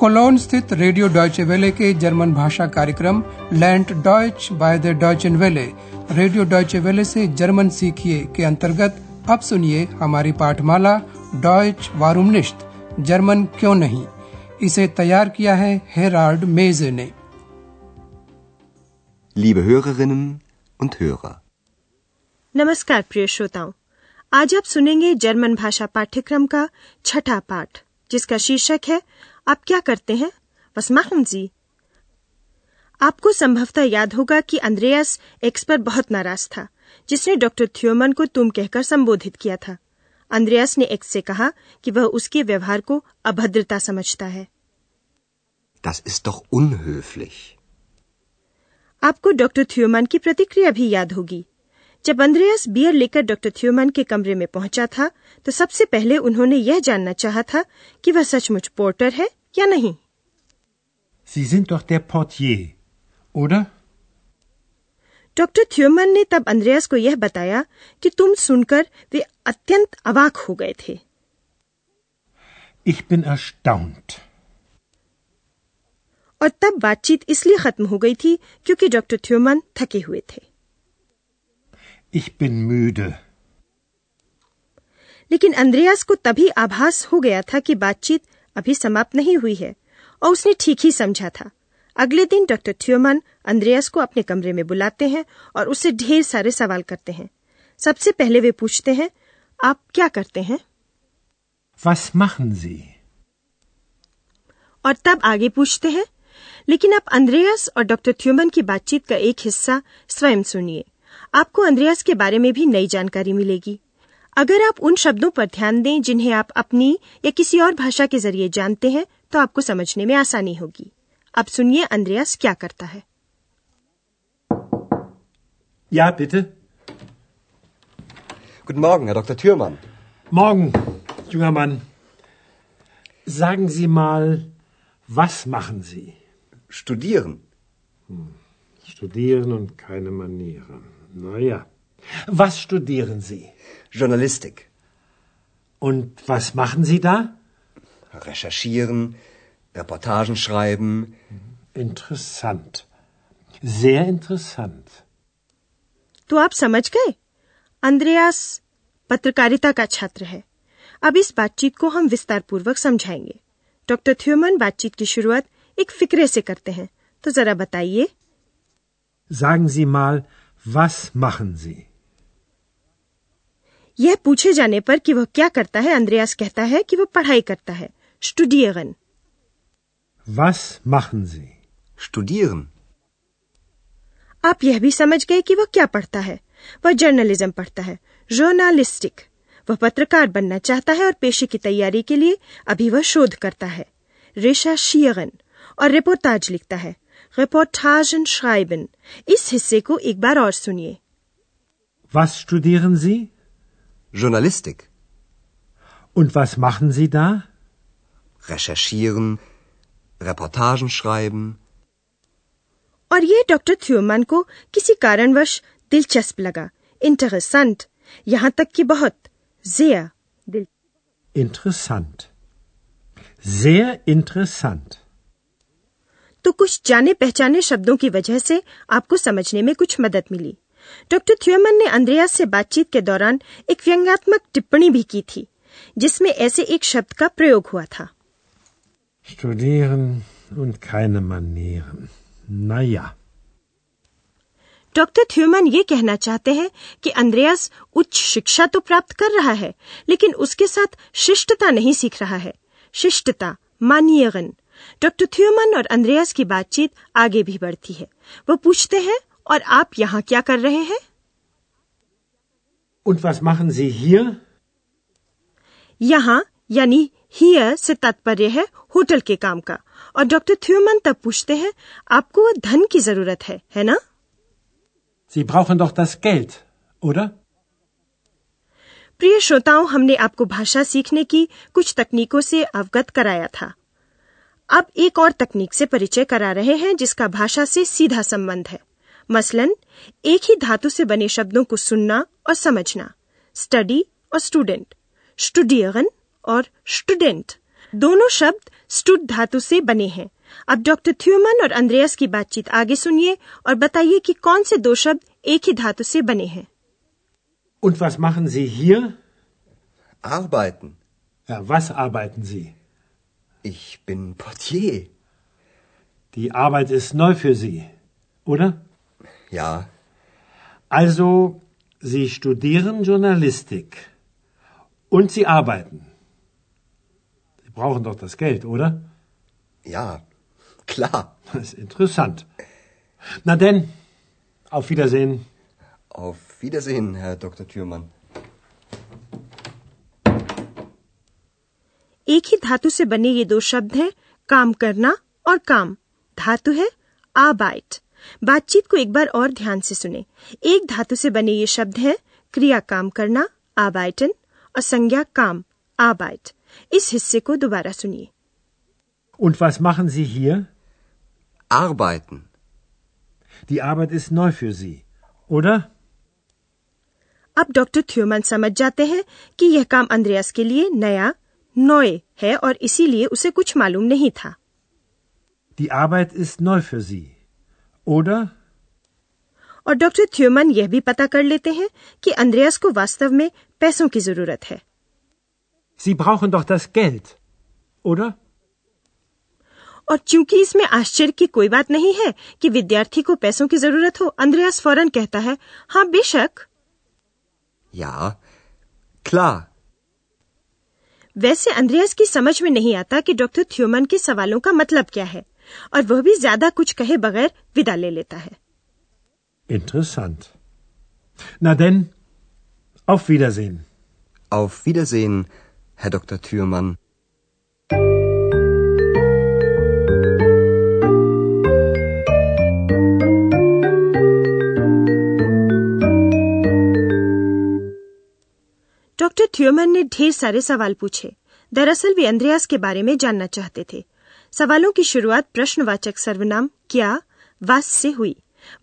Colon स्थित radio Deutsche वेले के जर्मन भाषा कार्यक्रम लैंड डॉयच by the Deutsche Welle radio Deutsche वेले से जर्मन सीखिए के अंतर्गत अब सुनिए हमारी पाठमाला डॉयच वारुम निश्त जर्मन क्यों नहीं। इसे तैयार किया है हेराल्ड मेजे ने। Liebe Hörerinnen und Hörer, नमस्कार प्रिय श्रोताओं, आज आप सुनेंगे जर्मन भाषा पाठ्यक्रम का छठा पाठ जिसका शीर्षक है आप क्या करते हैं, बस माखन जी। आपको संभवतः याद होगा कि अंद्रेयास एक्स पर बहुत नाराज था जिसने डॉक्टर थ्यूमन को तुम कहकर संबोधित किया था। अंद्रेयास ने एक्स से कहा कि वह उसके व्यवहार को अभद्रता समझता है। Das ist doch unhöflich. आपको डॉक्टर थ्यूमन की प्रतिक्रिया भी याद होगी। जब अंद्रेयास बियर लेकर डॉक्टर थ्यूमन के कमरे में पहुंचा था तो सबसे पहले उन्होंने यह जानना चाहा था कि वह सचमुच पोर्टर है या नहीं। Sie sind doch der Portier, oder? Doctor थ्यूमन ने तब अंद्रेयास को यह बताया कि तुम सुनकर वे अत्यंत अवाक हो गए थे। Ich bin erstaunt. और तब बातचीत इसलिए खत्म हो गई थी क्योंकि डॉक्टर थ्यूमन थके हुए थे। Ich bin müde. लेकिन अंद्रेयास को तभी आभास हो गया था कि बातचीत अभी समाप्त नहीं हुई है और उसने ठीक ही समझा था। अगले दिन डॉक्टर थ्यूमन अंद्रेयास को अपने कमरे में बुलाते हैं और उससे ढेर सारे सवाल करते हैं। सबसे पहले वे पूछते हैं, आप क्या करते हैं? Was machen Sie? और तब आगे पूछते हैं, लेकिन आप अंद्रेयास और डॉक्टर थ्यूमन की बातचीत का एक हिस्सा स्वयं सुनिए। आपको अंद्रेयास के बारे में भी नई जानकारी मिलेगी। अगर आप उन शब्दों पर ध्यान दें जिन्हें आप अपनी या किसी और भाषा के जरिए जानते हैं तो आपको समझने में आसानी होगी। अब सुनिए अंद्रेयास क्या करता है। Ja, bitte. Guten Morgen, Herr Dr. Thürmann. Morgen, junger Mann. Sagen Sie mal, was machen Sie? Studieren. Studieren und keine Manieren. Na ja. Was studieren Sie? Journalistik. Und was machen Sie da? Recherchieren, Reportagen schreiben. Interessant. Sehr interessant. तो आप समझ गए, Andreas पत्रकारिता का छात्र है। अब इस बातचीत को हम विस्तार पूर्वक समझाएंगे। डॉक्टर थ्यूमन बातचीत की शुरुआत एक फिक्रे से करते हैं, तो जरा बताइए। Sagen Sie mal, was machen Sie? यह पूछे जाने पर कि वह क्या करता है, अंद्रेयास कहता है कि वह पढ़ाई करता है, studieren. Was machen Sie? Studieren. आप यह भी समझ गए कि वह क्या पढ़ता है। वह जर्नलिज्म पढ़ता है, journalistik. वह पत्रकार बनना चाहता है और पेशे की तैयारी के लिए अभी वह शोध करता है, recherchieren. और रिपोर्टाज लिखता है, Reportagen schreiben. इस हिस्से को एक बार और सुनिए। Was studieren Sie? Journalistik. Und was machen Sie da? Recherchieren, Reportagen schreiben. और ये डॉक्टर थ्यूमन को किसी कारणवश दिलचस्प लगा, इंटरेस्टेंट, यहाँ तक कि बहुत, sehr दिलचस्प, इंटरेस्टेंट, sehr interessant. तो कुछ जाने पहचाने शब्दों की वजह से आपको समझने में कुछ मदद मिली। डॉक्टर थ्यूमन ने अंद्रेयास से बातचीत के दौरान एक व्यंग्यात्मक टिप्पणी भी की थी जिसमें ऐसे एक शब्द का प्रयोग हुआ था, Studieren und keine Manieren. Na ja. Doctor Thurmann ये कहना चाहते हैं कि अंद्रेयास उच्च शिक्षा तो प्राप्त कर रहा है लेकिन उसके साथ शिष्टता नहीं सीख रहा है, शिष्टता, मानियरन। डॉक्टर थ्यूमन और अंद्रेयास की बातचीत आगे भी बढ़ती है। वो पूछते हैं, और आप यहाँ क्या कर रहे हैं? Und was machen Sie hier? यहाँ यानी here से तात्पर्य है होटल के काम का। और डॉक्टर थ्यूमन तब पूछते हैं, आपको धन की जरूरत है ना? Sie brauchen doch das Geld, oder? प्रिय श्रोताओं, हमने आपको भाषा सीखने की कुछ तकनीकों से अवगत कराया था। अब एक और तकनीक से परिचय करा रहे हैं जिसका भाषा से सीधा संबंध है, मसलन एक ही धातु से बने शब्दों को सुनना और समझना, स्टडी और स्टूडेंट, स्टूडियरन और स्टूडेंट। दोनों शब्द स्टूड धातु से बने हैं। अब डॉक्टर थ्यूमन और अंद्रयास की बातचीत आगे सुनिए और बताइए कि कौन से दो शब्द एक ही धातु से बने हैं। Und was machen Sie hier? Arbeiten. Was arbeiten Sie? Ich bin Portier. Die Arbeit ist neu für Sie, oder? Ja. Also, Sie studieren Journalistik und Sie arbeiten. Sie brauchen doch das Geld, oder? Ja, klar. Das ist interessant. Na denn, auf Wiedersehen. Auf Wiedersehen, Herr Dr. Thürmann. एक ही धातु से बने ये दो शब्द हैं, काम करना और काम। धातु है आबाइट। बातचीत को एक बार और ध्यान से सुने। एक धातु से बने ये शब्द हैं, क्रिया काम करना आबाइटन और संज्ञा काम आबाइट। इस हिस्से को दोबारा सुनिए। Und was machen Sie hier? Arbeiten. Die Arbeit ist neu für Sie, oder? अब डॉक्टर थ्यूमन समझ जाते हैं कि यह काम अंद्रयास के लिए नया नोए है और इसीलिए उसे कुछ मालूम नहीं था। Die Arbeit ist neu für Sie, oder? और डॉक्टर थ्यूमन यह भी पता कर लेते हैं कि अंद्रयास को वास्तव में पैसों की जरूरत है। Sie brauchen doch das Geld, oder? और चूंकि इसमें आश्चर्य की कोई बात नहीं है कि विद्यार्थी को पैसों की जरूरत हो, अंद्रयास फौरन कहता है, हाँ बेशक। Ja, klar. वैसे अंद्रयास की समझ में नहीं आता कि डॉक्टर थ्यूमन के सवालों का मतलब क्या है और वह भी ज्यादा कुछ कहे बगैर विदा ले लेता है। Interessant. Na denn, auf Wiedersehen. Auf Wiedersehen, Herr Dr. Thürmann. Doctor थ्यूमन ने ढेर सारे सवाल पूछे। दरअसल वे अंद्रयास के बारे में जानना चाहते थे। सवालों की शुरुआत प्रश्नवाचक सर्वनाम क्या वास से हुई।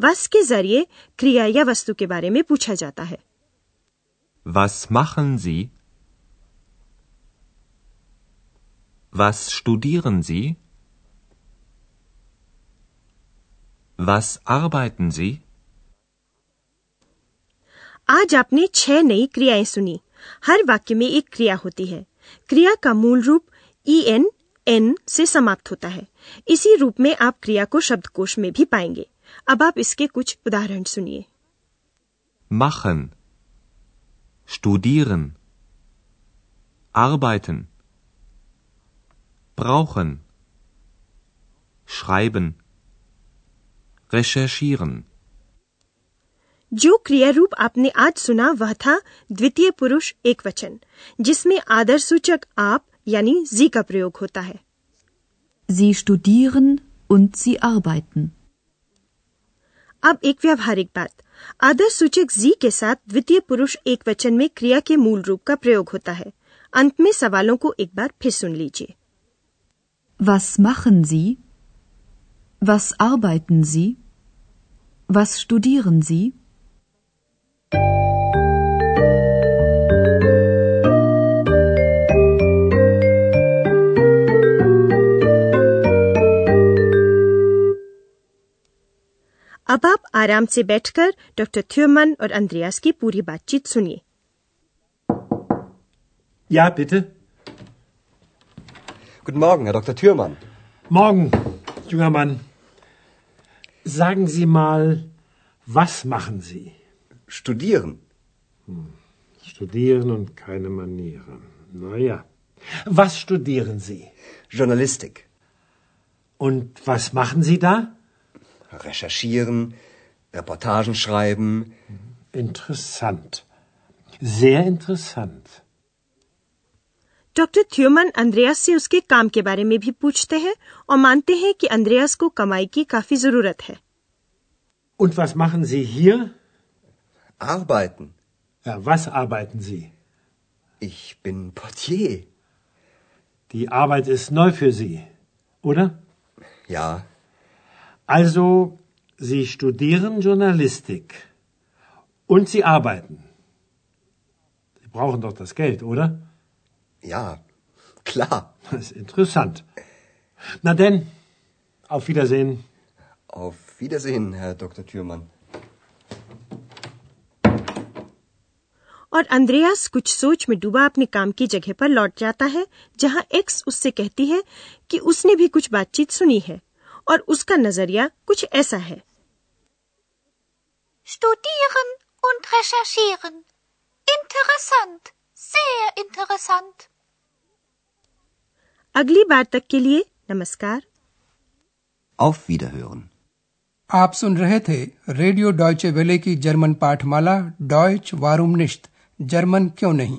वास के जरिए क्रिया या वस्तु के बारे में पूछा जाता है। Was machen Sie? Was studieren Sie? Was arbeiten Sie? आज आपने 6 नई क्रियाएं सुनी। हर वाक्य में एक क्रिया होती है। क्रिया का मूल रूप en n से समाप्त होता है। इसी रूप में आप क्रिया को शब्दकोश में भी पाएंगे। अब आप इसके कुछ उदाहरण सुनिए। machen, studieren, arbeiten, brauchen, schreiben, recherchieren। जो क्रिया रूप आपने आज सुना वह था द्वितीय पुरुष एकवचन, जिसमें आदर सूचक आप यानी जी का प्रयोग होता है। Sie studieren und sie arbeiten. अब एक व्यावहारिक बात, आदर सूचक जी के साथ द्वितीय पुरुष एकवचन में क्रिया के मूल रूप का प्रयोग होता है। अंत में सवालों को एक बार फिर सुन लीजिए। Was machen Sie? Was arbeiten Sie? Was studieren Sie? अब आप आराम से बैठकर डॉक्टर थ्यूमन और अंद्रयास की पूरी बातचीत सुनिए। Ja, bitte. Guten Morgen, Herr Dr. Thürmann. Morgen, junger Mann. Sagen Sie mal, was machen Sie? Studieren. Studieren und keine Manieren. Na ja. Was studieren Sie? Journalistik. Und was machen Sie da? Recherchieren, Reportagen schreiben. Interessant. Sehr interessant. Doctor Thurmann Andreas से उसके काम के बारे में भी पूछते हैं और मानते हैं कि अंद्रयास को कमाई की काफी जरूरत है। Und was machen Sie hier? Arbeiten. Ja, was arbeiten Sie? Ich bin Portier. Die Arbeit ist neu für Sie, oder? Ja. Also, Sie studieren Journalistik und Sie arbeiten. Sie brauchen doch das Geld, oder? Ja, klar. Das ist interessant. Na denn, auf Wiedersehen. Auf Wiedersehen, Herr Dr. Thürmann. और अंद्रयास कुछ सोच में डूबा अपने काम की जगह पर लौट जाता है, जहां एक्स उससे कहती है कि उसने भी कुछ बातचीत सुनी है और उसका नजरिया कुछ ऐसा है। Studieren und recherchieren. Interessant, sehr interessant. अगली बार तक के लिए नमस्कार। Auf Wiederhören. आप सुन रहे थे रेडियो डॉयचे वेले की जर्मन पाठमाला डॉयच वारुम निश्त जर्मन क्यों नहीं।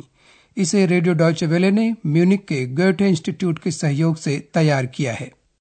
इसे रेडियो डॉयचे वेले ने म्यूनिक के गोएथे इंस्टीट्यूट के सहयोग से तैयार किया है।